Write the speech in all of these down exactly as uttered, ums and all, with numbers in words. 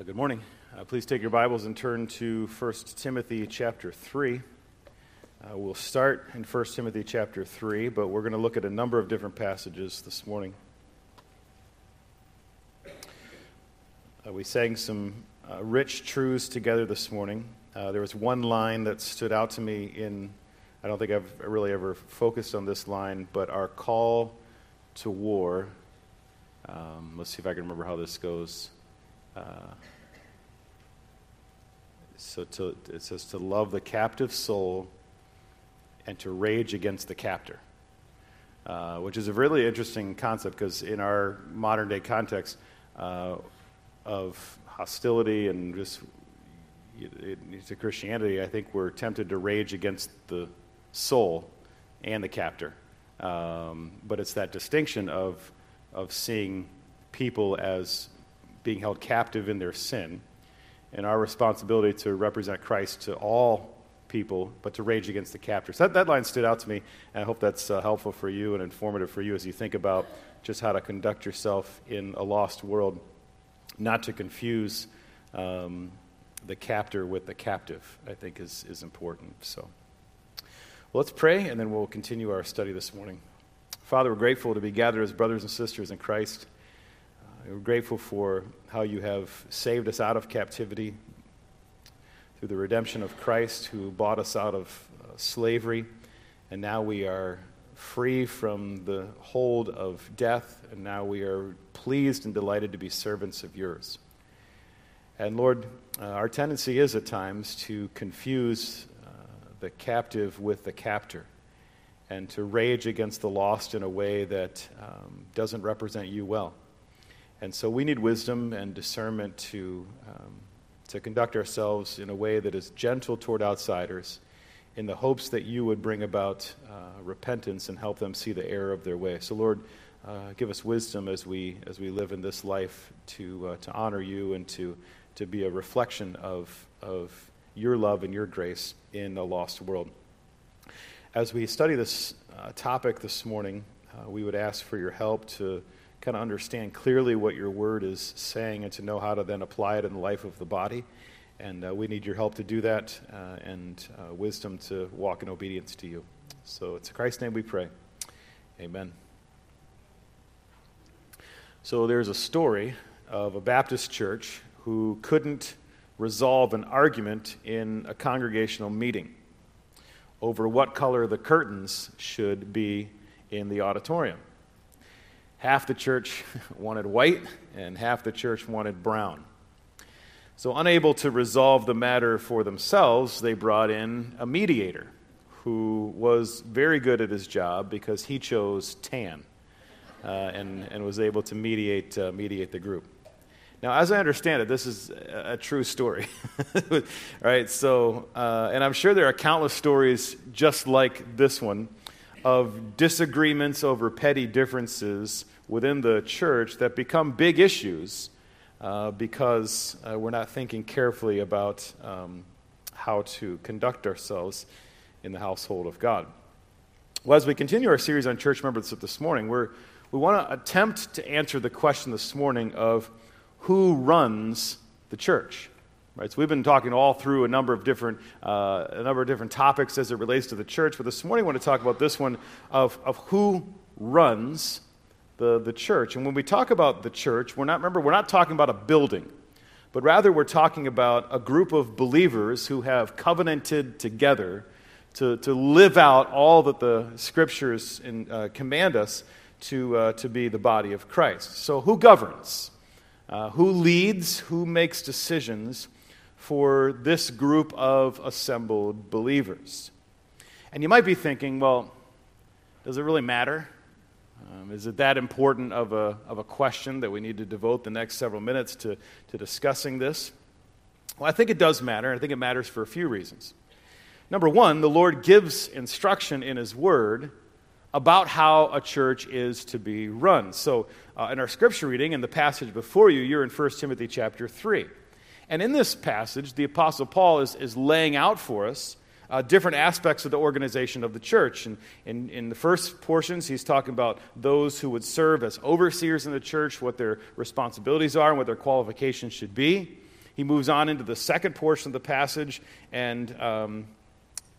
Uh, good morning. Uh, please take your Bibles and turn to First Timothy chapter three. Uh, we'll start in First Timothy chapter three, but we're going to look at a number of different passages this morning. Uh, we sang some uh, rich truths together this morning. Uh, there was one line that stood out to me in, I don't think I've really ever focused on this line, but our call to war. Um, let's see if I can remember how this goes. Uh, so to, it says to love the captive soul and to rage against the captor, uh, which is a really interesting concept because in our modern day context uh, of hostility and just it, it, to Christianity, I think we're tempted to rage against the soul and the captor. Um, but it's that distinction of of seeing people as being held captive in their sin, and our responsibility to represent Christ to all people, but to rage against the captors. That, that line stood out to me, and I hope that's uh, helpful for you and informative for you as you think about just how to conduct yourself in a lost world, not to confuse um, the captor with the captive, I think is, is important. So well, let's pray, and then we'll continue our study this morning. Father, we're grateful to be gathered as brothers and sisters in Christ. We're grateful for how you have saved us out of captivity through the redemption of Christ, who bought us out of uh, slavery, and now we are free from the hold of death, and now we are pleased and delighted to be servants of yours. And Lord, uh, our tendency is at times to confuse uh, the captive with the captor, and to rage against the lost in a way that um, doesn't represent you well. And so we need wisdom and discernment to um, to conduct ourselves in a way that is gentle toward outsiders, in the hopes that you would bring about uh, repentance and help them see the error of their way. So Lord, uh, give us wisdom as we as we live in this life to uh, to honor you and to to be a reflection of of your love and your grace in a lost world. As we study this uh, topic this morning, uh, we would ask for your help to kind of understand clearly what your word is saying and to know how to then apply it in the life of the body. And uh, we need your help to do that uh, and uh, wisdom to walk in obedience to you. So it's in Christ's name we pray. Amen. So there's a story of a Baptist church who couldn't resolve an argument in a congregational meeting over what color the curtains should be in the auditorium. Half the church wanted white, and half the church wanted brown. So unable to resolve the matter for themselves, they brought in a mediator who was very good at his job because he chose tan uh, and, and was able to mediate uh, mediate the group. Now, as I understand it, this is a true story. All right, so, uh, and I'm sure there are countless stories just like this one of disagreements over petty differences within the church that become big issues uh, because uh, we're not thinking carefully about um, how to conduct ourselves in the household of God. Well, as we continue our series on church membership this morning, we're, we want to attempt to answer the question this morning of who runs the church. Right, so we've been talking all through a number of different uh, a number of different topics as it relates to the church, but this morning I want to talk about this one of, of who runs the, the church. And when we talk about the church, we're not remember we're not talking about a building, but rather we're talking about a group of believers who have covenanted together to, to live out all that the Scriptures in, uh, command us to uh, to be the body of Christ. So who governs? Uh, who leads? Who makes decisions for this group of assembled believers? And you might be thinking, well, does it really matter? Um, is it that important of a of a question that we need to devote the next several minutes to, to discussing this? Well, I think it does matter. I think it matters for a few reasons. Number one, the Lord gives instruction in His Word about how a church is to be run. So uh, in our scripture reading, in the passage before you, you're in First Timothy chapter three. And in this passage, the Apostle Paul is, is laying out for us uh, different aspects of the organization of the church. And in, in the first portions, he's talking about those who would serve as overseers in the church, what their responsibilities are and what their qualifications should be. He moves on into the second portion of the passage, and um,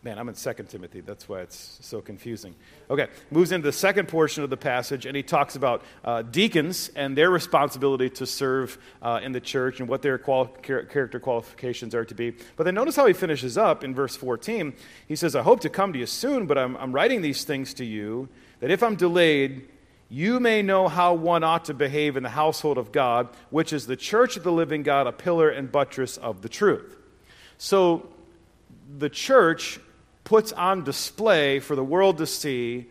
man, I'm in Second Timothy. That's why it's so confusing. Okay, moves into the second portion of the passage, and he talks about uh, deacons and their responsibility to serve uh, in the church and what their quali- character qualifications are to be. But then notice how he finishes up in verse fourteen. He says, I hope to come to you soon, but I'm, I'm writing these things to you, that if I'm delayed, you may know how one ought to behave in the household of God, which is the church of the living God, a pillar and buttress of the truth. So the church puts on display for the world to see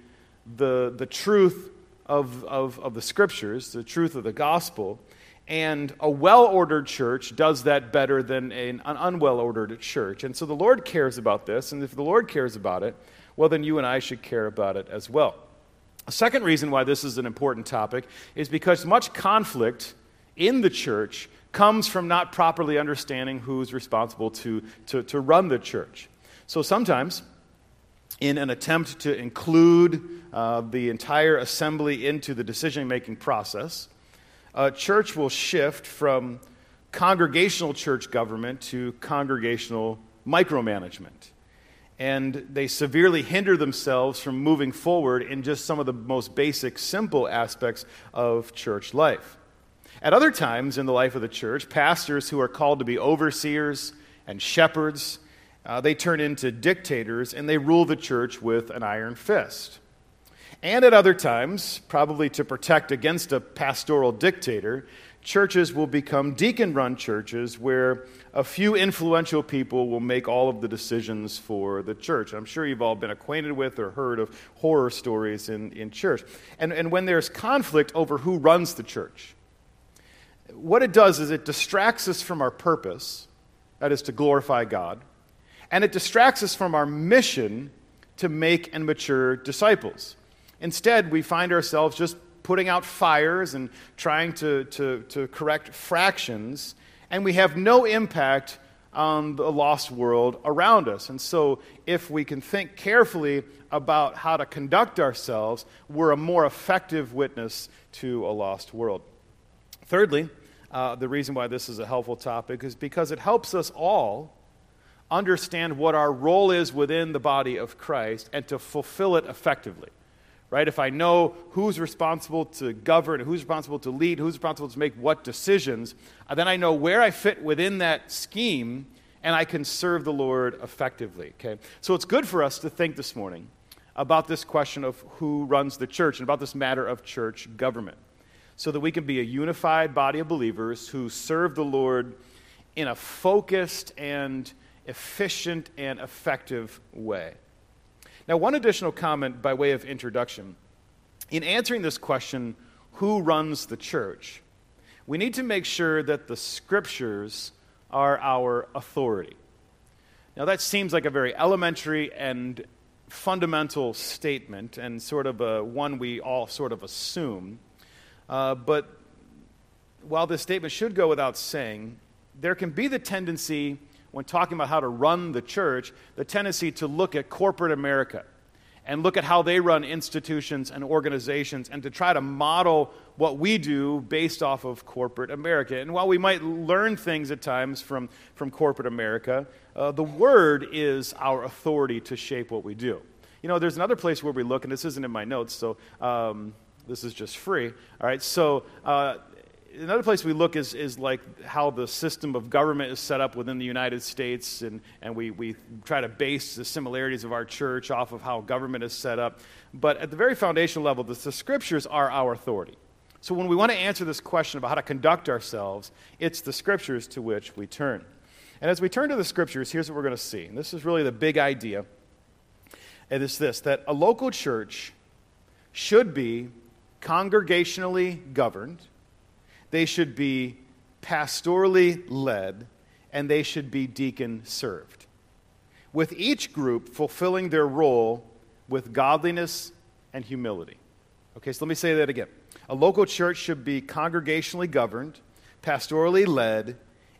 the, the truth of, of, of the Scriptures, the truth of the gospel, and a well-ordered church does that better than an unwell-ordered church. And so the Lord cares about this, and if the Lord cares about it, well, then you and I should care about it as well. A second reason why this is an important topic is because much conflict in the church comes from not properly understanding who's responsible to, to, to run the church. So sometimes, in an attempt to include uh, the entire assembly into the decision-making process, a church will shift from congregational church government to congregational micromanagement. And they severely hinder themselves from moving forward in just some of the most basic, simple aspects of church life. At other times in the life of the church, pastors who are called to be overseers and shepherds, uh, they turn into dictators and they rule the church with an iron fist. And at other times, probably to protect against a pastoral dictator, churches will become deacon-run churches where a few influential people will make all of the decisions for the church. I'm sure you've all been acquainted with or heard of horror stories in, in church. And, and when there's conflict over who runs the church, what it does is it distracts us from our purpose, that is to glorify God, and it distracts us from our mission to make and mature disciples. Instead, we find ourselves just putting out fires and trying to, to, to correct fractions, and we have no impact on the lost world around us. And so if we can think carefully about how to conduct ourselves, we're a more effective witness to a lost world. Thirdly, uh, the reason why this is a helpful topic is because it helps us all understand what our role is within the body of Christ and to fulfill it effectively. Right? If I know who's responsible to govern, who's responsible to lead, who's responsible to make what decisions, then I know where I fit within that scheme, and I can serve the Lord effectively. Okay? So it's good for us to think this morning about this question of who runs the church and about this matter of church government, so that we can be a unified body of believers who serve the Lord in a focused and efficient and effective way. Now, one additional comment by way of introduction. In answering this question, who runs the church, we need to make sure that the Scriptures are our authority. Now, that seems like a very elementary and fundamental statement and sort of a one we all sort of assume. Uh, but while this statement should go without saying, there can be the tendency, when talking about how to run the church, the tendency to look at corporate America and look at how they run institutions and organizations and to try to model what we do based off of corporate America. And while we might learn things at times from, from corporate America, uh, the Word is our authority to shape what we do. You know, there's another place where we look, and this isn't in my notes, so um, this is just free. All right, so... Uh, Another place we look is is like how the system of government is set up within the United States, and, and we, we try to base the similarities of our church off of how government is set up. But at the very foundational level, the, the Scriptures are our authority. So when we want to answer this question about how to conduct ourselves, it's the Scriptures to which we turn. And as we turn to the Scriptures, here's what we're going to see. And this is really the big idea. And it's this, that a local church should be congregationally governed, they should be pastorally led, and they should be deacon served, with each group fulfilling their role with godliness and humility. Okay, so let me say that again. A local church should be congregationally governed, pastorally led,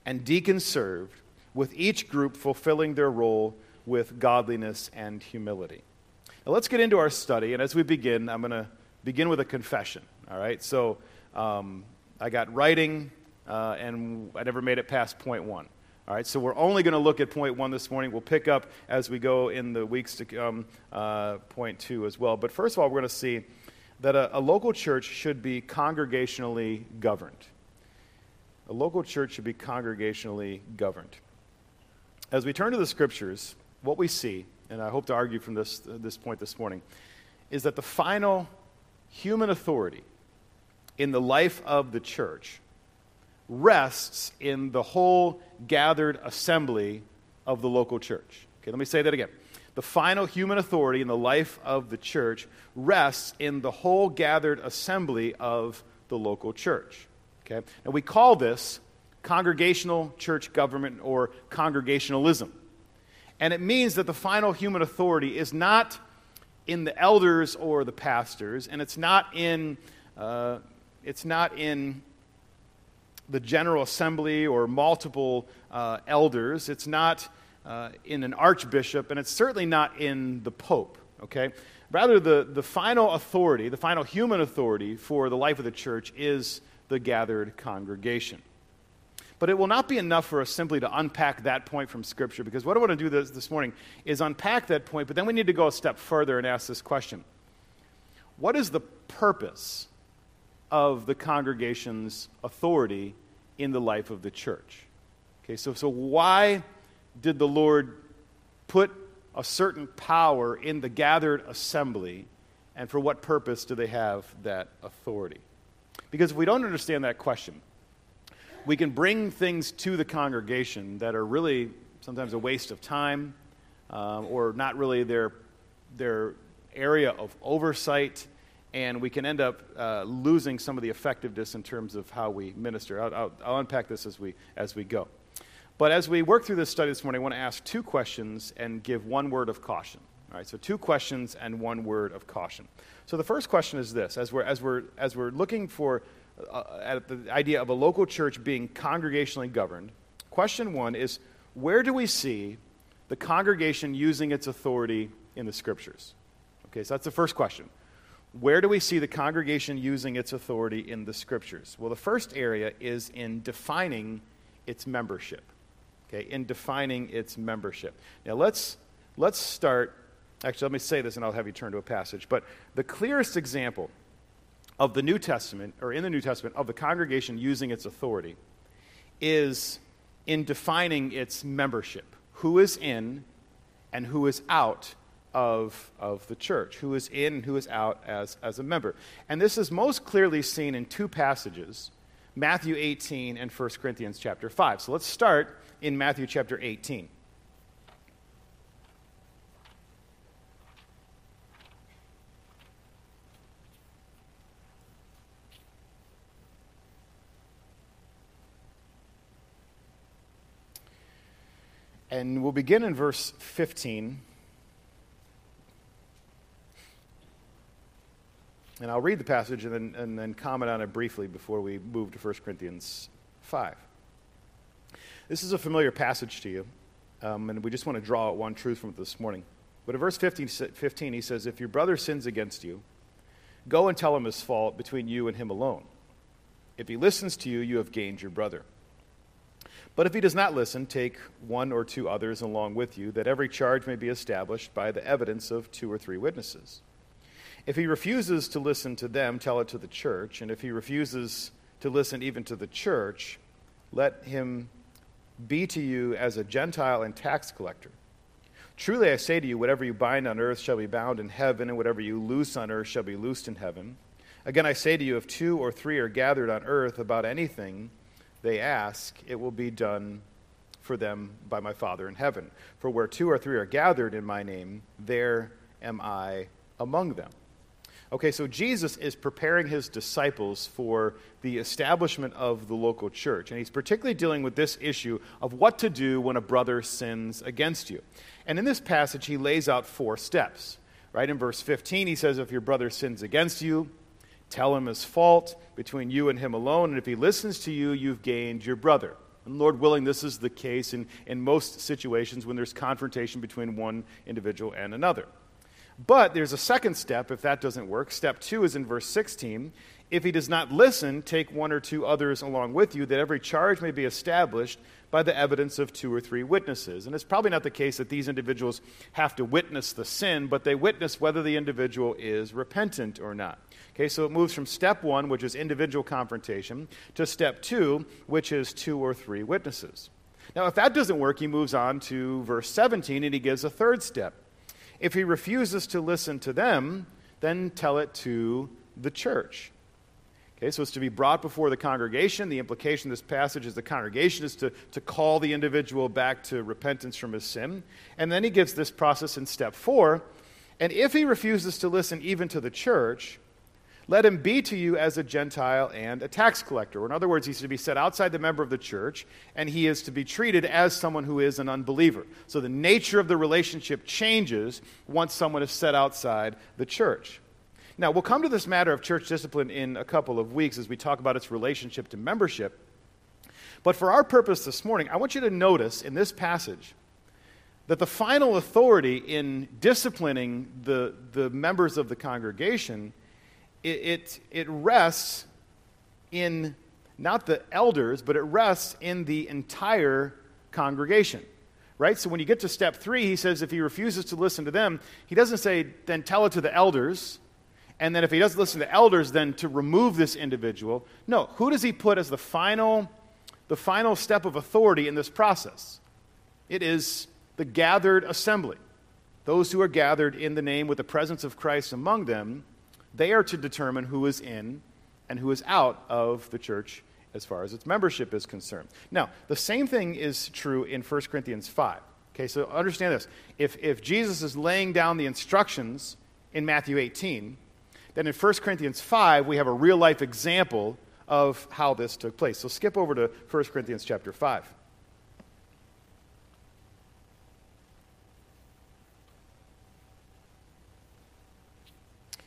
and deacon served, with each group fulfilling their role with godliness and humility. Now let's get into our study, and as we begin, I'm going to begin with a confession. All right, so... Um, I got writing, uh, and I never made it past point one. All right, so we're only going to look at point one this morning. We'll pick up as we go in the weeks to come, uh, point two as well. But first of all, we're going to see that a, a local church should be congregationally governed. A local church should be congregationally governed. As we turn to the Scriptures, what we see, and I hope to argue from this, uh, this point this morning, is that the final human authority in the life of the church rests in the whole gathered assembly of the local church. Okay, let me say that again. The final human authority in the life of the church rests in the whole gathered assembly of the local church. Okay? And we call this congregational church government or congregationalism. And it means that the final human authority is not in the elders or the pastors, and it's not in uh, it's not in the General Assembly or multiple uh, elders. It's not uh, in an archbishop, and it's certainly not in the Pope, okay? Rather, the, the final authority, the final human authority for the life of the church is the gathered congregation. But it will not be enough for us simply to unpack that point from Scripture, because what I want to do this, this morning is unpack that point, but then we need to go a step further and ask this question. What is the purpose of the congregation's authority in the life of the church? Okay, so, so why did the Lord put a certain power in the gathered assembly, and for what purpose do they have that authority? Because if we don't understand that question, we can bring things to the congregation that are really sometimes a waste of time, um, or not really their, their area of oversight, and we can end up uh, losing some of the effectiveness in terms of how we minister. I'll, I'll, I'll unpack this as we as we go. But as we work through this study this morning, I want to ask two questions and give one word of caution. All right, so two questions and one word of caution. So the first question is this: as we're as we're as we're looking for uh, at the idea of a local church being congregationally governed, question one is: where do we see the congregation using its authority in the Scriptures? Okay, so that's the first question. Where do we see the congregation using its authority in the Scriptures? Well, the first area is in defining its membership. Okay, in defining its membership. Now, let's let's start. Actually, let me say this, and I'll have you turn to a passage. But the clearest example of the New Testament, or in the New Testament, of the congregation using its authority is in defining its membership. Who is in and who is out of of the church, who is in and who is out as, as a member. And this is most clearly seen in two passages, Matthew eighteen and First Corinthians chapter five. So let's start in Matthew chapter eighteen. And we'll begin in verse fifteen. And I'll read the passage and then, and then comment on it briefly before we move to First Corinthians five. This is a familiar passage to you, um, and we just want to draw out one truth from it this morning. But in verse fifteen, fifteen, he says, "If your brother sins against you, go and tell him his fault between you and him alone. If he listens to you, you have gained your brother. But if he does not listen, take one or two others along with you, that every charge may be established by the evidence of two or three witnesses. If he refuses to listen to them, tell it to the church. And if he refuses to listen even to the church, let him be to you as a Gentile and tax collector. Truly I say to you, whatever you bind on earth shall be bound in heaven, and whatever you loose on earth shall be loosed in heaven. Again, I say to you, if two or three are gathered on earth about anything they ask, it will be done for them by my Father in heaven. For where two or three are gathered in my name, there am I among them." Okay, so Jesus is preparing his disciples for the establishment of the local church, and he's particularly dealing with this issue of what to do when a brother sins against you. And in this passage, he lays out four steps, right? In verse fifteen, he says, if your brother sins against you, tell him his fault between you and him alone, and if he listens to you, you've gained your brother. And Lord willing, this is the case in, in most situations when there's confrontation between one individual and another. But there's a second step if that doesn't work. Step two is in verse sixteen. If he does not listen, take one or two others along with you, that every charge may be established by the evidence of two or three witnesses. And it's probably not the case that these individuals have to witness the sin, but they witness whether the individual is repentant or not. Okay, so it moves from step one, which is individual confrontation, to step two, which is two or three witnesses. Now, if that doesn't work, he moves on to verse seventeen, and he gives a third step. If he refuses to listen to them, then tell it to the church. Okay, so it's to be brought before the congregation. The implication of this passage is the congregation is to, to call the individual back to repentance from his sin. And then he gives this process in step four. And if he refuses to listen even to the church, let him be to you as a Gentile and a tax collector. In other words, he's to be set outside the member of the church, and he is to be treated as someone who is an unbeliever. So the nature of the relationship changes once someone is set outside the church. Now, we'll come to this matter of church discipline in a couple of weeks as we talk about its relationship to membership. But for our purpose this morning, I want you to notice in this passage that the final authority in disciplining the, the members of the congregation It, it, it rests in not the elders, but it rests in the entire congregation, right? So when you get to step three, he says if he refuses to listen to them, he doesn't say, then tell it to the elders, and then if he doesn't listen to elders, then to remove this individual. No, who does he put as the final, the final step of authority in this process? It is the gathered assembly, those who are gathered in the name with the presence of Christ among them. They are to determine who is in and who is out of the church as far as its membership is concerned. Now, the same thing is true in First Corinthians five. Okay, so understand this. If, if Jesus is laying down the instructions in Matthew eighteen, then in First Corinthians five, we have a real-life example of how this took place. So skip over to First Corinthians chapter five.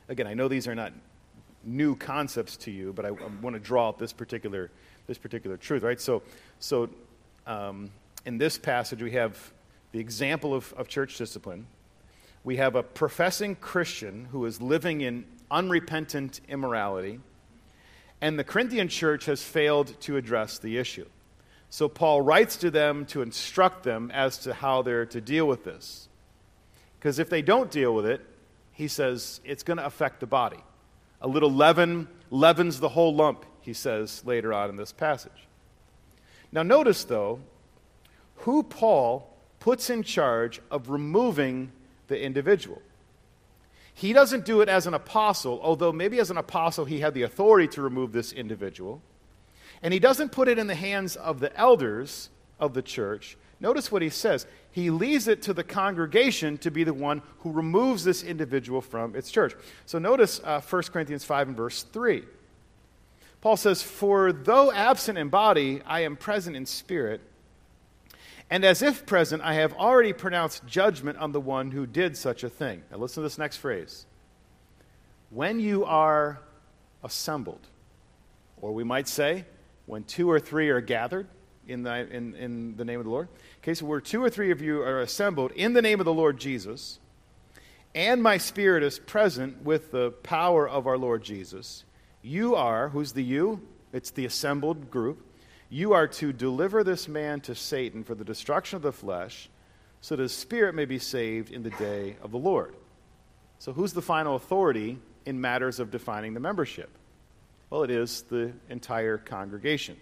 Again, I know these are not new concepts to you, but I, I want to draw up this particular this particular truth, right? So, so um, in this passage, we have the example of, of church discipline. We have a professing Christian who is living in unrepentant immorality, and the Corinthian church has failed to address the issue. So Paul writes to them to instruct them as to how they're to deal with this, because if they don't deal with it, he says, it's going to affect the body. A little leaven leavens the whole lump, he says later on in this passage. Now notice, though, who Paul puts in charge of removing the individual. He doesn't do it as an apostle, although maybe as an apostle he had the authority to remove this individual. And he doesn't put it in the hands of the elders of the church. Notice what he says. He leaves it to the congregation to be the one who removes this individual from its church. So notice uh, First Corinthians five and verse three. Paul says, "For though absent in body, I am present in spirit. And as if present, I have already pronounced judgment on the one who did such a thing." Now listen to this next phrase. "When you are assembled," or we might say, when two or three are gathered, In the, in, in the name of the Lord. Okay, so where two or three of you are assembled in the name of the Lord Jesus, and my spirit is present with the power of our Lord Jesus, you are, who's the you? It's the assembled group. You are to deliver this man to Satan for the destruction of the flesh, so that his spirit may be saved in the day of the Lord. So who's the final authority in matters of defining the membership? Well, it is the entire congregation.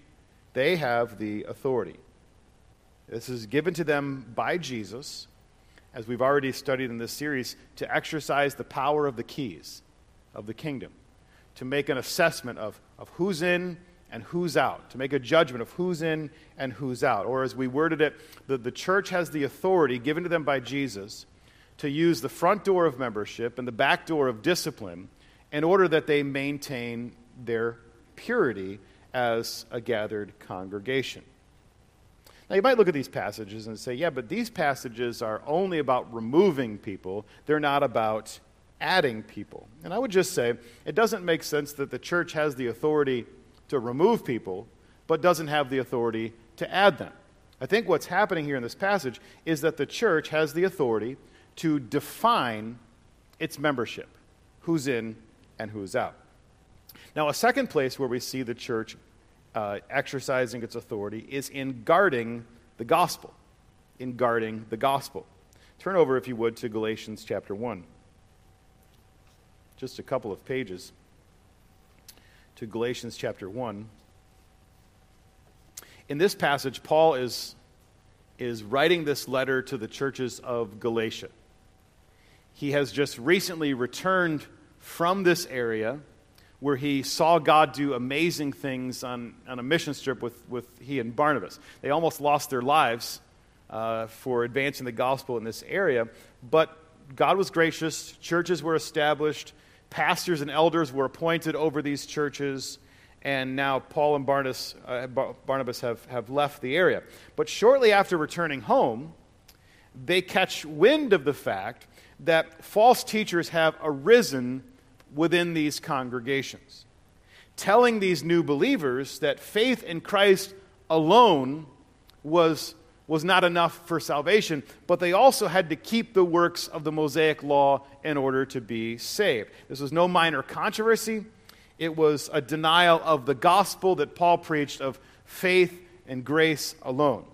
They have the authority. This is given to them by Jesus, as we've already studied in this series, to exercise the power of the keys of the kingdom, to make an assessment of, of who's in and who's out, to make a judgment of who's in and who's out. Or as we worded it, the, the church has the authority given to them by Jesus to use the front door of membership and the back door of discipline in order that they maintain their purity as a gathered congregation. Now, you might look at these passages and say, yeah, but these passages are only about removing people. They're not about adding people. And I would just say, it doesn't make sense that the church has the authority to remove people, but doesn't have the authority to add them. I think what's happening here in this passage is that the church has the authority to define its membership, who's in and who's out. Now, a second place where we see the church uh, exercising its authority is in guarding the gospel, in guarding the gospel. Turn over, if you would, to Galatians chapter one. Just a couple of pages to Galatians chapter one. In this passage, Paul is, is writing this letter to the churches of Galatia. He has just recently returned from this area where he saw God do amazing things on, on a mission trip with, with he and Barnabas. They almost lost their lives uh, for advancing the gospel in this area, but God was gracious, churches were established, pastors and elders were appointed over these churches, and now Paul and Barnabas, uh, Barnabas have, have left the area. But shortly after returning home, they catch wind of the fact that false teachers have arisen within these congregations, telling these new believers that faith in Christ alone was was not enough for salvation, but they also had to keep the works of the Mosaic law in order to be saved. This was no minor controversy. It was a denial of the gospel that Paul preached of faith and grace alone.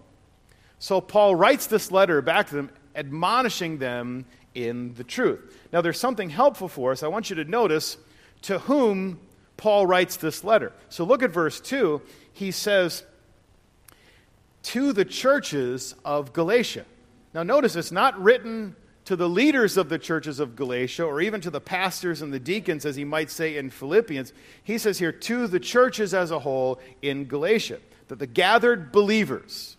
So Paul writes this letter back to them, admonishing them in the truth. Now there's something helpful for us. I want you to notice to whom Paul writes this letter. So look at verse two. He says, to the churches of Galatia. Now notice it's not written to the leaders of the churches of Galatia or even to the pastors and the deacons, as he might say in Philippians. He says here, to the churches as a whole in Galatia, that the gathered believers.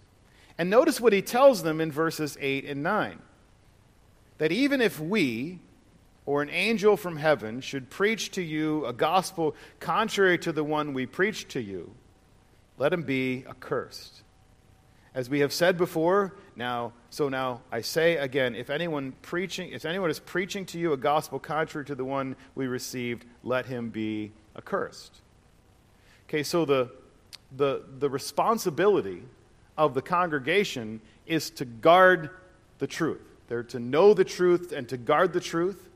And notice what he tells them in verses eight and nine, that even if we or an angel from heaven should preach to you a gospel contrary to the one we preached to you, let him be accursed. As we have said before, now so now I say again, if anyone preaching, if anyone is preaching to you a gospel contrary to the one we received, let him be accursed. Okay, so the the the responsibility of the congregation is to guard the truth. They're to know the truth and to guard the truth.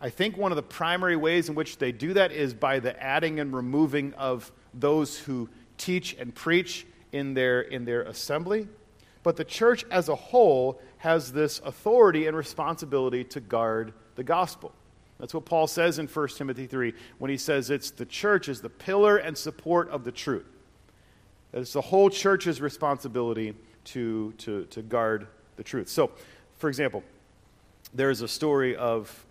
I think one of the primary ways in which they do that is by the adding and removing of those who teach and preach in their in their assembly, but the church as a whole has this authority and responsibility to guard the gospel. That's what Paul says in First Timothy three when he says it's the church is the pillar and support of the truth. It's the whole church's responsibility to, to, to guard the truth. So, for example, there is a story of,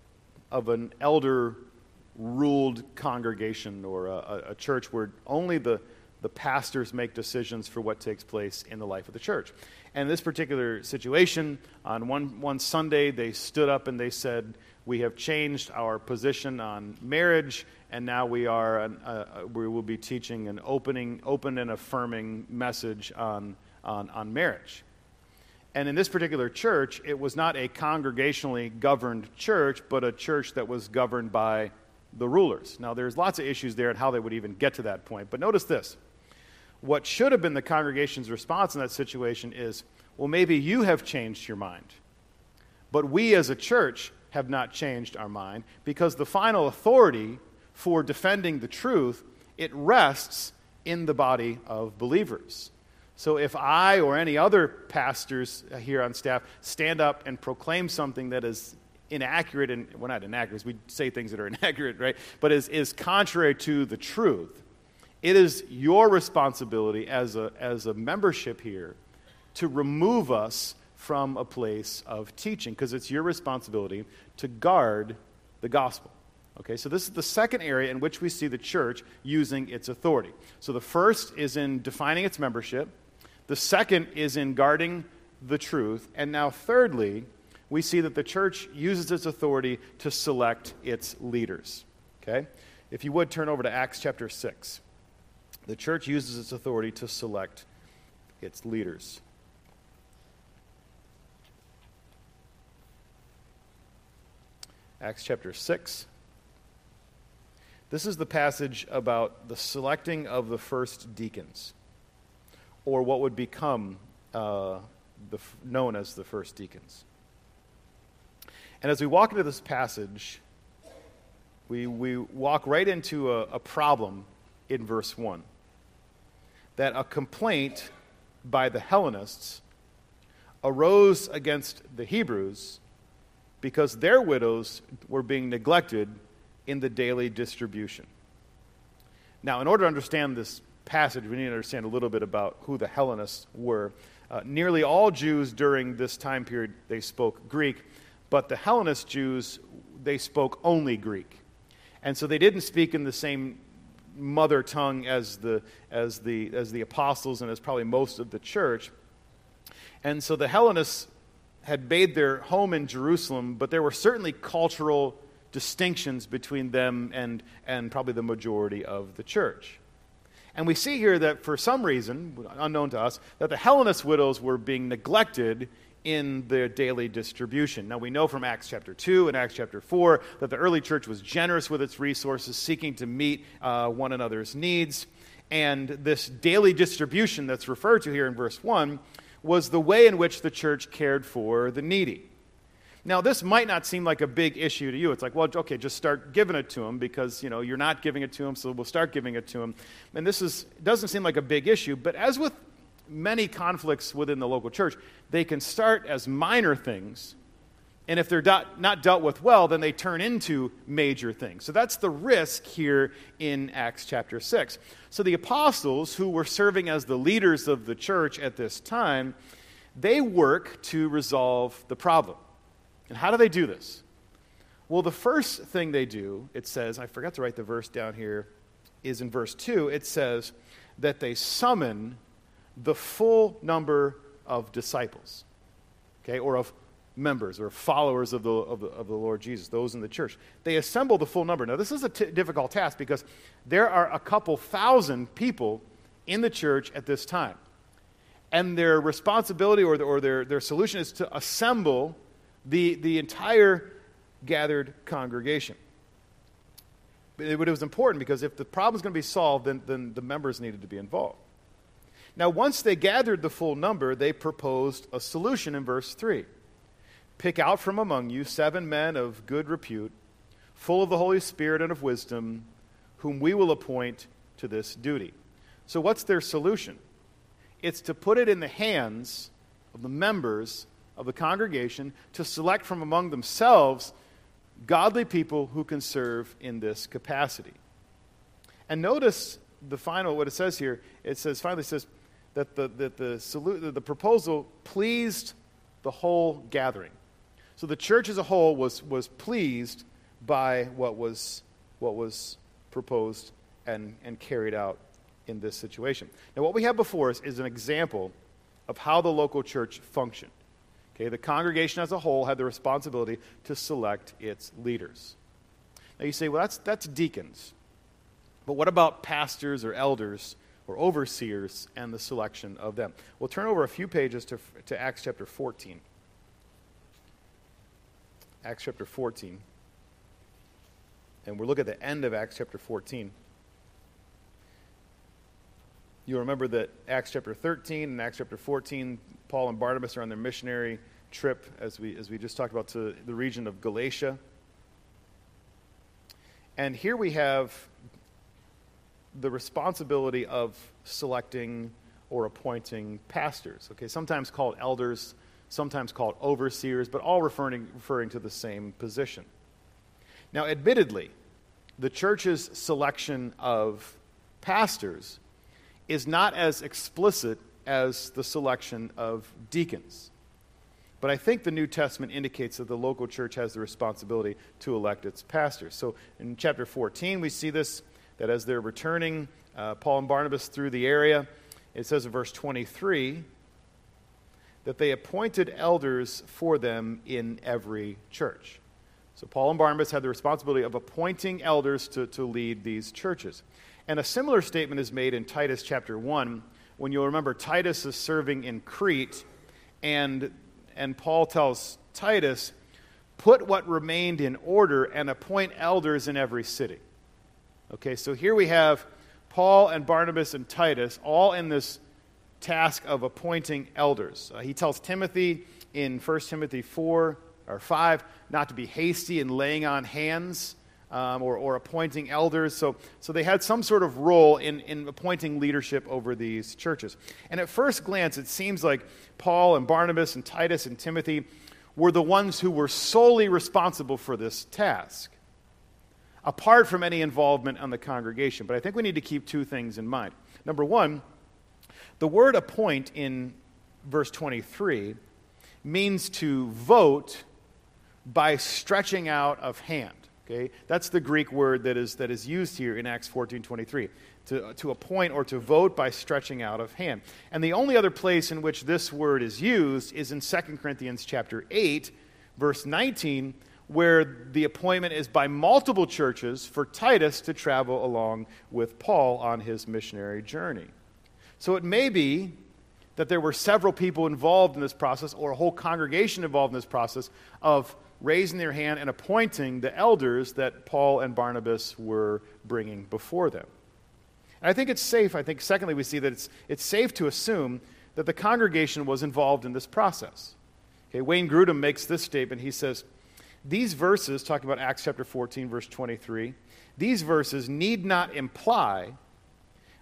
of an elder-ruled congregation or a, a church where only the The pastors make decisions for what takes place in the life of the church. And in this particular situation, on one, one Sunday, they stood up and they said, we have changed our position on marriage, and now we are an, uh, we will be teaching an opening, open and affirming message on, on, on marriage. And in this particular church, it was not a congregationally governed church, but a church that was governed by the rulers. Now, there's lots of issues there and how they would even get to that point. But notice this. What should have been the congregation's response in that situation is, well, maybe you have changed your mind, but we as a church have not changed our mind, because the final authority for defending the truth, it rests in the body of believers. So if I or any other pastors here on staff stand up and proclaim something that is inaccurate, and we're well, not inaccurate, we say things that are inaccurate, right? But is, is contrary to the truth, it is your responsibility as a as a membership here to remove us from a place of teaching, because it's your responsibility to guard the gospel. Okay, so this is the second area in which we see the church using its authority. So the first is in defining its membership. The second is in guarding the truth. And now thirdly, we see that the church uses its authority to select its leaders. Okay? If you would, turn over to Acts chapter six. The church uses its authority to select its leaders. Acts chapter six. This is the passage about the selecting of the first deacons, or what would become uh, the, known as the first deacons. And as we walk into this passage, we, we walk right into a, a problem in verse one. That a complaint by the Hellenists arose against the Hebrews because their widows were being neglected in the daily distribution. Now, in order to understand this passage, we need to understand a little bit about who the Hellenists were. Uh, nearly all Jews during this time period, they spoke Greek, but the Hellenist Jews, they spoke only Greek. And so they didn't speak in the same mother tongue as the as the as the apostles and as probably most of the church. And so the Hellenists had made their home in Jerusalem, but there were certainly cultural distinctions between them and, and probably the majority of the church. And we see here that for some reason, unknown to us, that the Hellenist widows were being neglected in their daily distribution. Now we know from Acts chapter two and Acts chapter four that the early church was generous with its resources, seeking to meet uh, one another's needs. And this daily distribution that's referred to here in verse one was the way in which the church cared for the needy. Now, this might not seem like a big issue to you. It's like, well, okay, just start giving it to them because, you know, you're not giving it to them, so we'll start giving it to them. And this is doesn't seem like a big issue, but as with many conflicts within the local church, they can start as minor things, and if they're not, not dealt with well, then they turn into major things. So that's the risk here in Acts chapter six. So the apostles, who were serving as the leaders of the church at this time, they work to resolve the problem. And how do they do this? Well, the first thing they do, it says, I forgot to write the verse down here, is in verse two. It says that they summon the full number of disciples, okay, or of members or followers of the, of the of the Lord Jesus, those in the church. They assemble the full number. Now, this is a t- difficult task because there are a couple thousand people in the church at this time. And their responsibility or, the, or their, their solution is to assemble the, the entire gathered congregation. But it, it was important because if the problem's going to be solved, then, then the members needed to be involved. Now, once they gathered the full number, they proposed a solution in verse three. Pick out from among you seven men of good repute, full of the Holy Spirit and of wisdom, whom we will appoint to this duty. So what's their solution? It's to put it in the hands of the members of the congregation to select from among themselves godly people who can serve in this capacity. And notice the final, what it says here, it says, finally says that the, that the, salu- the proposal pleased the whole gathering. So the church as a whole was, was pleased by what was, what was proposed and, and carried out in this situation. Now what we have before us is an example of how the local church functioned. Okay, the congregation as a whole had the responsibility to select its leaders. Now you say, well, that's that's deacons. But what about pastors or elders or overseers and the selection of them? We'll turn over a few pages to, to Acts chapter fourteen. Acts chapter fourteen. And we'll look at the end of Acts chapter fourteen. You'll remember that Acts chapter thirteen and Acts chapter fourteen, Paul and Barnabas are on their missionary trip, as we as we just talked about, to the region of Galatia. And here we have the responsibility of selecting or appointing pastors, okay, sometimes called elders, sometimes called overseers, but all referring, referring to the same position. Now, admittedly, the church's selection of pastors is not as explicit as the selection of deacons. But I think the New Testament indicates that the local church has the responsibility to elect its pastors. So in chapter fourteen, we see this, that as they're returning, uh, Paul and Barnabas through the area, it says in verse twenty-three that they appointed elders for them in every church. So Paul and Barnabas had the responsibility of appointing elders to, to lead these churches. And a similar statement is made in Titus chapter one, when you'll remember Titus is serving in Crete, and, and Paul tells Titus, put what remained in order and appoint elders in every city. Okay, so here we have Paul and Barnabas and Titus all in this task of appointing elders. Uh, he tells Timothy in First Timothy four, Or five, not to be hasty in laying on hands um, or, or appointing elders. So, so they had some sort of role in, in appointing leadership over these churches. And at first glance, it seems like Paul and Barnabas and Titus and Timothy were the ones who were solely responsible for this task, apart from any involvement on the congregation. But I think we need to keep two things in mind. Number one, the word appoint in verse twenty-three means to vote by stretching out of hand. Okay? That's the Greek word that is that is used here in Acts fourteen twenty-three, to, to appoint or to vote by stretching out of hand. And the only other place in which this word is used is in Second Corinthians chapter eight, verse nineteen, where the appointment is by multiple churches for Titus to travel along with Paul on his missionary journey. So it may be that there were several people involved in this process, or a whole congregation involved in this process, of raising their hand and appointing the elders that Paul and Barnabas were bringing before them. And I think it's safe, I think, secondly, we see that it's, it's safe to assume that the congregation was involved in this process. Okay, Wayne Grudem makes this statement. He says, these verses, talking about Acts chapter fourteen, verse twenty-three, these verses need not imply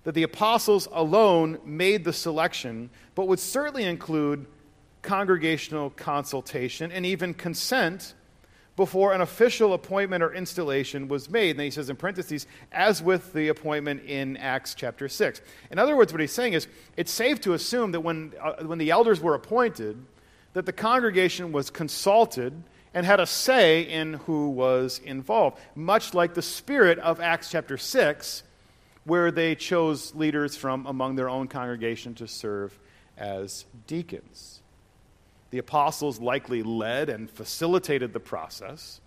that the apostles alone made the selection, but would certainly include congregational consultation and even consent before an official appointment or installation was made. And then he says in parentheses, as with the appointment in Acts chapter six. In other words, what he's saying is, it's safe to assume that when, uh, when the elders were appointed, that the congregation was consulted and had a say in who was involved, much like the spirit of Acts chapter six, where they chose leaders from among their own congregation to serve as deacons. The apostles likely led and facilitated the process,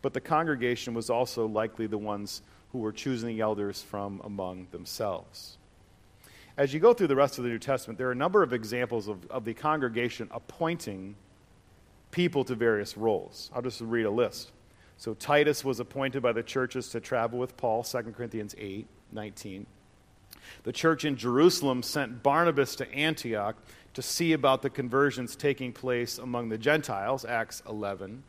but the congregation was also likely the ones who were choosing the elders from among themselves. As you go through the rest of the New Testament, there are a number of examples of, of the congregation appointing people to various roles. I'll just read a list. So Titus was appointed by the churches to travel with Paul, Second Corinthians eight. nineteen. The church in Jerusalem sent Barnabas to Antioch to see about the conversions taking place among the Gentiles, Acts eleven.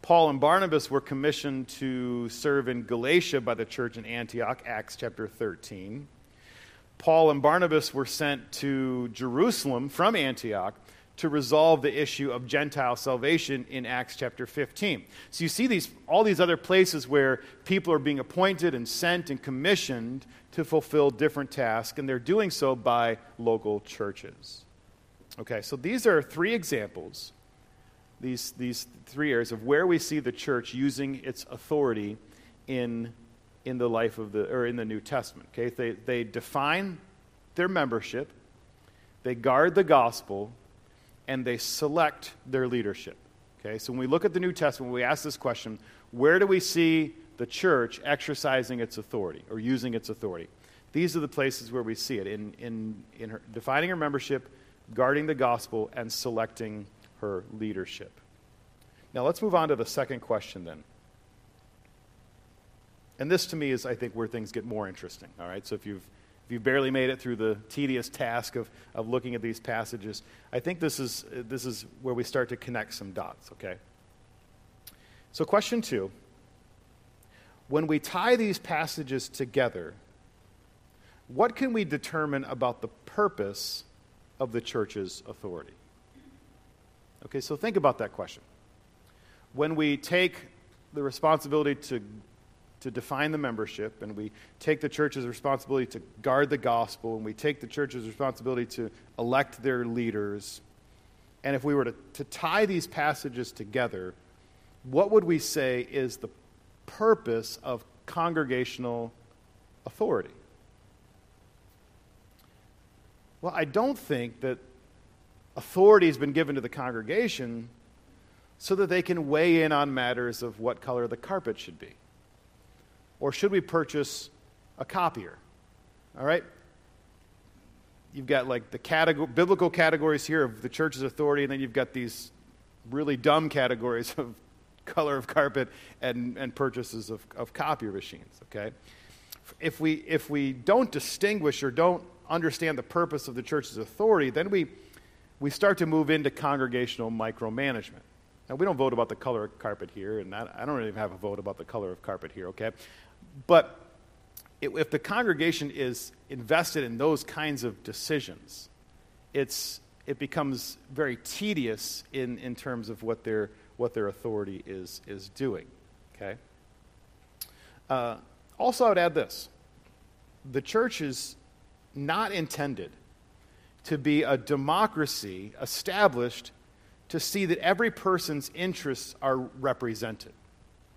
Paul and Barnabas were commissioned to serve in Galatia by the church in Antioch, Acts chapter thirteen. Paul and Barnabas were sent to Jerusalem from Antioch to resolve the issue of Gentile salvation in Acts chapter fifteen. So you see these all these other places where people are being appointed and sent and commissioned to fulfill different tasks, and they're doing so by local churches. Okay, so these are three examples, these, these three areas of where we see the church using its authority in, in the life of the, or in the New Testament. Okay, they, they define their membership, they guard the gospel, and they select their leadership. Okay, so when we look at the New Testament, we ask this question, where do we see the church exercising its authority or using its authority? These are the places where we see it, in, in, in her, defining her membership, guarding the gospel, and selecting her leadership. Now let's move on to the second question then. And this to me is, I think, where things get more interesting. All right, so if you've If you barely made it through the tedious task of, of looking at these passages, I think this is, this is where we start to connect some dots, okay? So question two, when we tie these passages together, what can we determine about the purpose of the church's authority? Okay, so think about that question. When we take the responsibility to to define the membership, and we take the church's responsibility to guard the gospel, and we take the church's responsibility to elect their leaders, and if we were to, to tie these passages together, what would we say is the purpose of congregational authority? Well, I don't think that authority has been given to the congregation so that they can weigh in on matters of what color the carpet should be. Or should we purchase a copier? All right? You've got like the category, biblical categories here of the church's authority, and then you've got these really dumb categories of color of carpet and, and purchases of, of copier machines, okay? If we, if we don't distinguish or don't understand the purpose of the church's authority, then we, we start to move into congregational micromanagement. Now, we don't vote about the color of carpet here, and I, I don't even have a vote about the color of carpet here, okay? But it, if the congregation is invested in those kinds of decisions, it's it becomes very tedious in, in terms of what their what their authority is is doing, okay? Uh, also, I would add this. The church is not intended to be a democracy established to see that every person's interests are represented,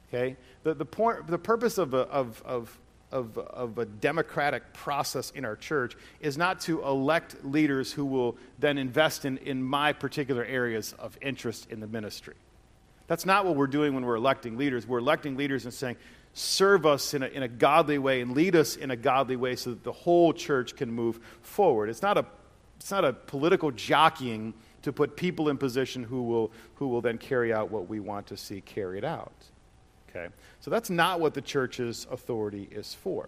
okay? The, the, point, the purpose of a, of, of, of, of a democratic process in our church is not to elect leaders who will then invest in, in my particular areas of interest in the ministry. That's not what we're doing when we're electing leaders. We're electing leaders and saying, serve us in a, in a godly way and lead us in a godly way so that the whole church can move forward. It's not a, it's not a political jockeying to put people in position who will who will then carry out what we want to see carried out. Okay? So that's not what the church's authority is for.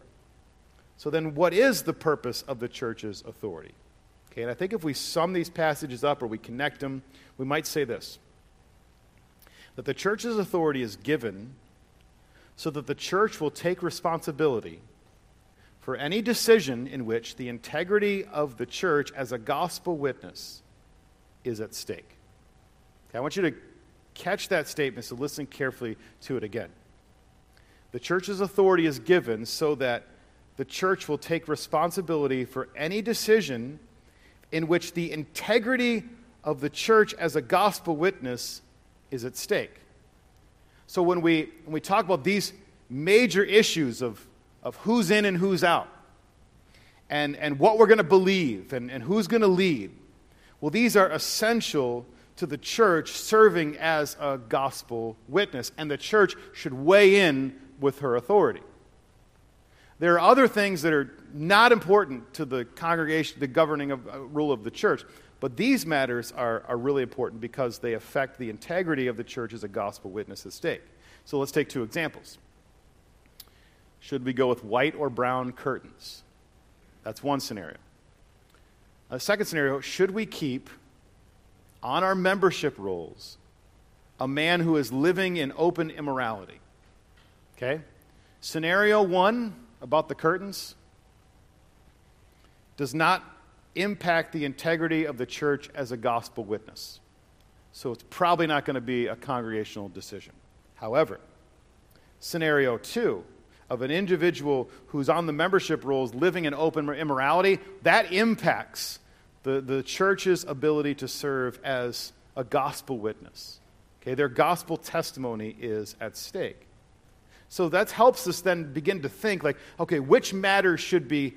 So then what is the purpose of the church's authority? Okay, and I think if we sum these passages up or we connect them, we might say this, that the church's authority is given so that the church will take responsibility for any decision in which the integrity of the church as a gospel witness is at stake. Okay, I want you to catch that statement, so listen carefully to it again. The church's authority is given so that the church will take responsibility for any decision in which the integrity of the church as a gospel witness is at stake. So when we when we talk about these major issues of, of who's in and who's out, and, and what we're going to believe, and, and who's going to lead, well, these are essential to the church serving as a gospel witness, and the church should weigh in with her authority. There are other things that are not important to the congregation, the governing of, uh, rule of the church, but these matters are, are really important because they affect the integrity of the church as a gospel witness at stake. So let's take two examples. Should we go with white or brown curtains? That's one scenario. A second scenario, should we keep on our membership rolls a man who is living in open immorality? Okay? Scenario one about the curtains does not impact the integrity of the church as a gospel witness. So it's probably not going to be a congregational decision. However, scenario two, of an individual who's on the membership rolls living in open immorality, that impacts the, the church's ability to serve as a gospel witness. Okay, their gospel testimony is at stake. So that helps us then begin to think like, okay, which matters should be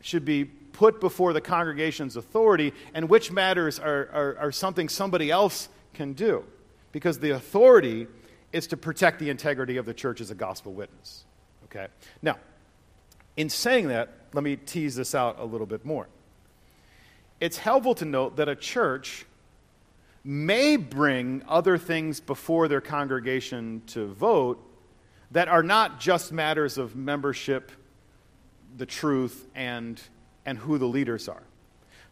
should be put before the congregation's authority and which matters are, are, are something somebody else can do, because the authority is to protect the integrity of the church as a gospel witness. Okay. Now, in saying that, let me tease this out a little bit more. It's helpful to note that a church may bring other things before their congregation to vote that are not just matters of membership, the truth, and, and who the leaders are.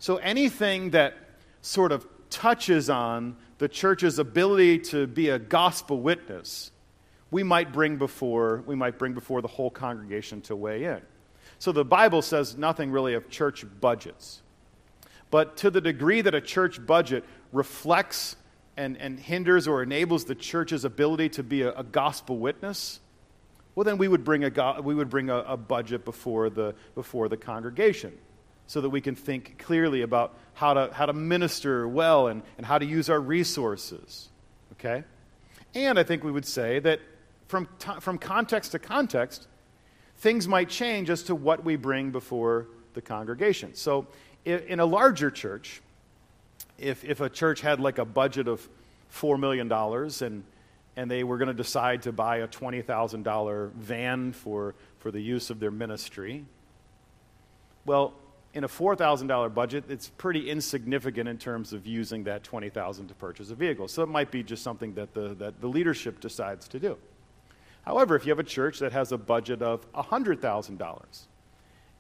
So anything that sort of touches on the church's ability to be a gospel witness, we might bring before we might bring before the whole congregation to weigh in. So the Bible says nothing really of church budgets. But to the degree that a church budget reflects and, and hinders or enables the church's ability to be a, a gospel witness, well then we would bring a go- we would bring a, a budget before the before the congregation so that we can think clearly about how to how to minister well and, and how to use our resources. Okay? And I think we would say that From, t- from context to context, things might change as to what we bring before the congregation. So in, in a larger church, if, if a church had like a budget of four million dollars and, and they were going to decide to buy a twenty thousand dollars van for, for the use of their ministry, well, in a four thousand dollars budget, it's pretty insignificant in terms of using that twenty thousand dollars to purchase a vehicle. So it might be just something that the, that the leadership decides to do. However, if you have a church that has a budget of one hundred thousand dollars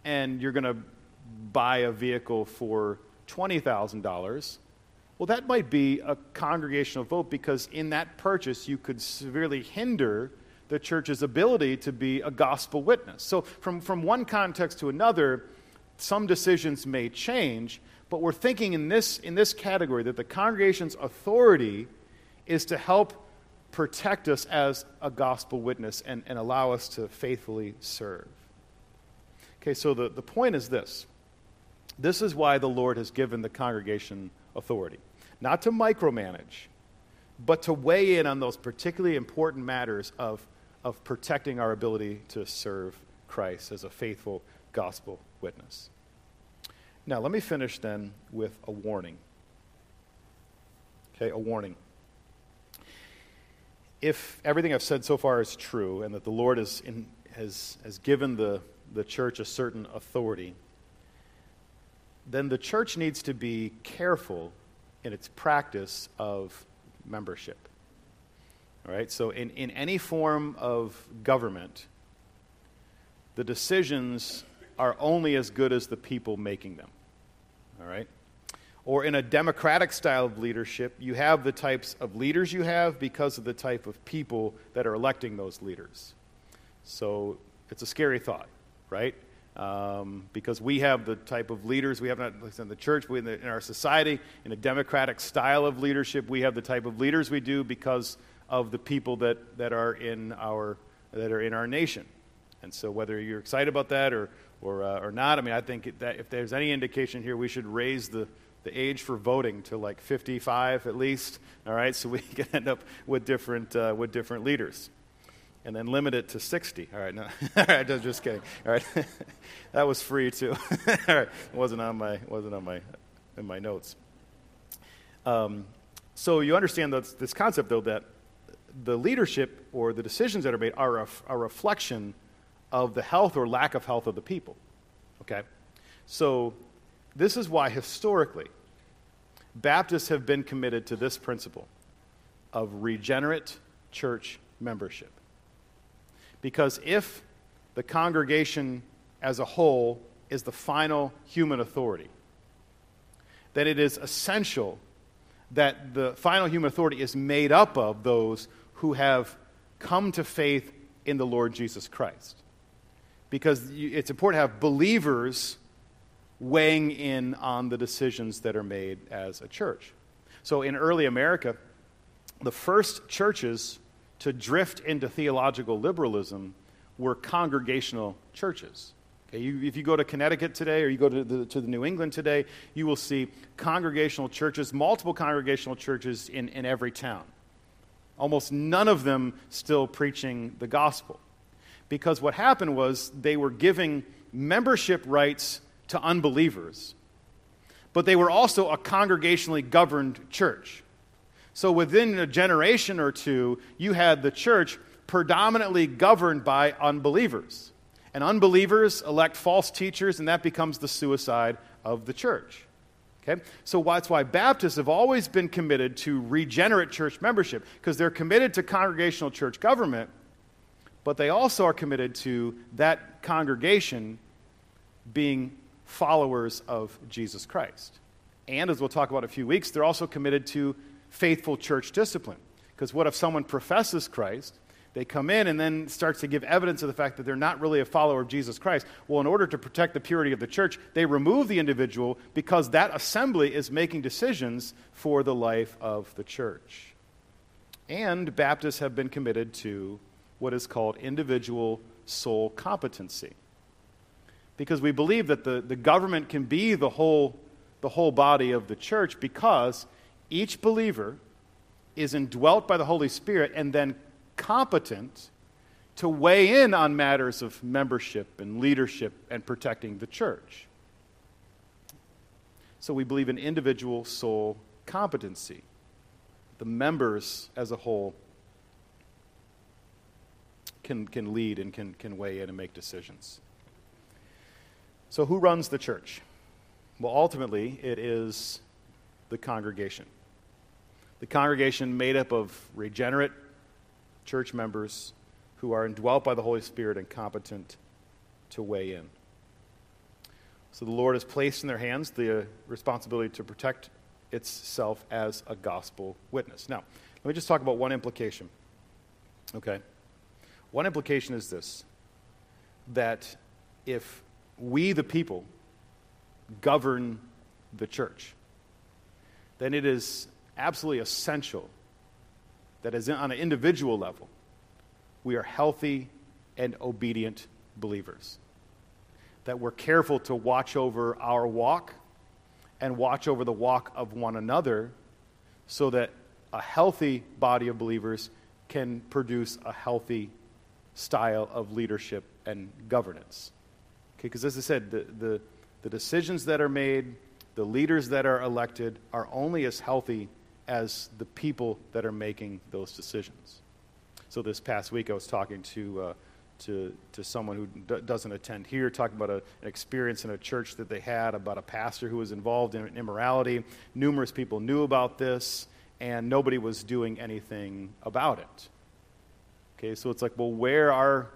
and you're going to buy a vehicle for twenty thousand dollars, Well, that might be a congregational vote, because in that purchase you could severely hinder the church's ability to be a gospel witness. So from, from one context to another, some decisions may change, but we're thinking in this, in this category that the congregation's authority is to help protect us as a gospel witness and, and allow us to faithfully serve. Okay, so the, the point is this. This is why the Lord has given the congregation authority. Not to micromanage, but to weigh in on those particularly important matters of, of protecting our ability to serve Christ as a faithful gospel witness. Now, let me finish then with a warning. Okay, a warning. If everything I've said so far is true, and that the Lord is in, has, has given the, the church a certain authority, then the church needs to be careful in its practice of membership. All right, so in, in any form of government, the decisions are only as good as the people making them. All right? Or in a democratic style of leadership, you have the types of leaders you have because of the type of people that are electing those leaders. So it's a scary thought, right? Um, because we have the type of leaders we have not in the church, but in, the, in our society, in a democratic style of leadership, we have the type of leaders we do because of the people that, that are in our that are in our nation. And so whether you're excited about that or or, uh, or not, I mean, I think that if there's any indication here, we should raise the the age for voting to like fifty-five at least, all right, so we can end up with different uh, with different leaders. And then limit it to sixty. All right, no, all right, just kidding. All right, that was free too. All right, it wasn't on my wasn't on my in my notes. Um, so you understand that this concept though, that the leadership or the decisions that are made are a, a reflection of the health or lack of health of the people. Okay, so this is why historically Baptists have been committed to this principle of regenerate church membership. Because if the congregation as a whole is the final human authority, then it is essential that the final human authority is made up of those who have come to faith in the Lord Jesus Christ. Because it's important to have believers weighing in on the decisions that are made as a church. So in early America, the first churches to drift into theological liberalism were congregational churches. Okay, you, if you go to Connecticut today or you go to the, to the New England today, you will see congregational churches, multiple congregational churches in, in every town. Almost none of them still preaching the gospel. Because what happened was they were giving membership rights to unbelievers, but they were also a congregationally governed church. So within a generation or two, you had the church predominantly governed by unbelievers. And unbelievers elect false teachers, and that becomes the suicide of the church. Okay? So that's why Baptists have always been committed to regenerate church membership, because they're committed to congregational church government, but they also are committed to that congregation being followers of Jesus Christ. And as we'll talk about in a few weeks, they're also committed to faithful church discipline. Because what if someone professes Christ, they come in and then starts to give evidence of the fact that they're not really a follower of Jesus Christ? Well, in order to protect the purity of the church, they remove the individual because that assembly is making decisions for the life of the church. And Baptists have been committed to what is called individual soul competency. Because we believe that the, the government can be the whole, the whole body of the church, because each believer is indwelt by the Holy Spirit and then competent to weigh in on matters of membership and leadership and protecting the church. So we believe in individual soul competency, the members as a whole can, can lead and can, can weigh in and make decisions. So who runs the church? Well, ultimately, it is the congregation. The congregation made up of regenerate church members who are indwelt by the Holy Spirit and competent to weigh in. So the Lord has placed in their hands the responsibility to protect itself as a gospel witness. Now, let me just talk about one implication. Okay? One implication is this, that if we, the people, govern the church, then it is absolutely essential that as in, on an individual level, we are healthy and obedient believers, that we're careful to watch over our walk and watch over the walk of one another so that a healthy body of believers can produce a healthy style of leadership and governance. Okay, because as I said, the, the, the decisions that are made, the leaders that are elected are only as healthy as the people that are making those decisions. So this past week I was talking to uh, to, to someone who d- doesn't attend here, talking about a, an experience in a church that they had about a pastor who was involved in immorality. Numerous people knew about this, and nobody was doing anything about it. Okay, so it's like, well, where are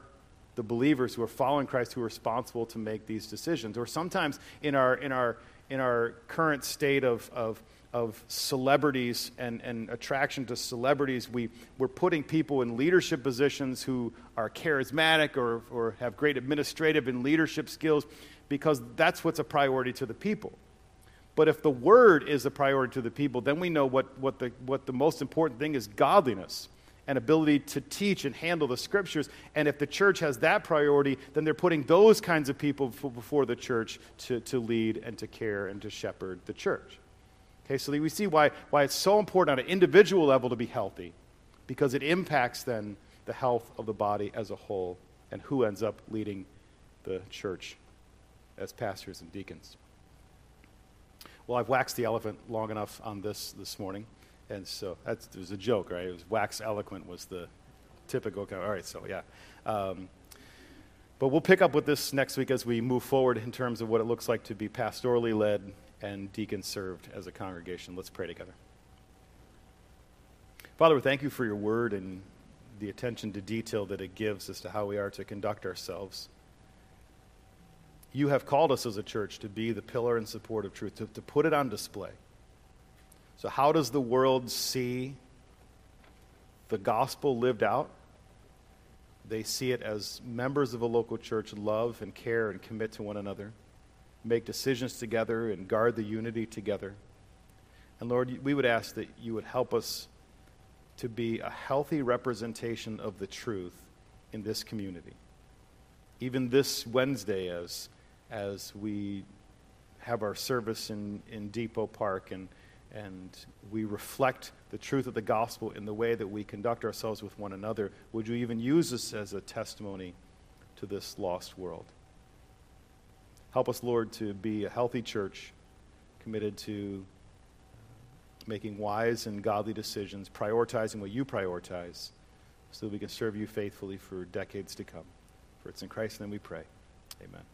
the believers who are following Christ who are responsible to make these decisions? Or sometimes in our in our in our current state of of of celebrities and, and attraction to celebrities, we, we're putting people in leadership positions who are charismatic or, or have great administrative and leadership skills because that's what's a priority to the people. But if the word is a priority to the people, then we know what, what the what the most important thing is: godliness and ability to teach and handle the scriptures. And if the church has that priority, then they're putting those kinds of people before the church to, to lead and to care and to shepherd the church. Okay, so we see why, why it's so important on an individual level to be healthy, because it impacts then the health of the body as a whole and who ends up leading the church as pastors and deacons. Well, I've waxed the elephant long enough on this this morning, and so that's, it was a joke, right? It was wax eloquent was the typical kind of, all right, so yeah. Um, but we'll pick up with this next week as we move forward in terms of what it looks like to be pastorally led and deacon served as a congregation. Let's pray together. Father, we thank you for your word and the attention to detail that it gives as to how we are to conduct ourselves. You have called us as a church to be the pillar and support of truth, to, to put it on display. So how does the world see the gospel lived out? They see it as members of a local church love and care and commit to one another, make decisions together, and guard the unity together. And Lord, we would ask that you would help us to be a healthy representation of the truth in this community. Even this Wednesday as as we have our service in, in Depot Park and, and we reflect the truth of the gospel in the way that we conduct ourselves with one another, would you even use us as a testimony to this lost world? Help us, Lord, to be a healthy church committed to making wise and godly decisions, prioritizing what you prioritize, so that we can serve you faithfully for decades to come. For it's in Christ's name we pray. Amen.